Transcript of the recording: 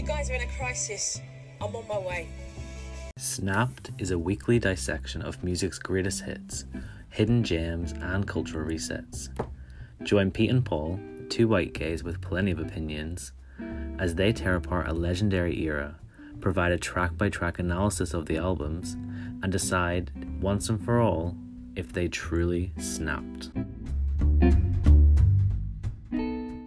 You guys are in a crisis. I'm on my way. Snapped is a weekly dissection of music's greatest hits, hidden gems and cultural resets. Join Pete and Paul, two white gays with plenty of opinions, as they tear apart a legendary era, provide a track-by-track analysis of the albums, and decide, once and for all, if they truly snapped.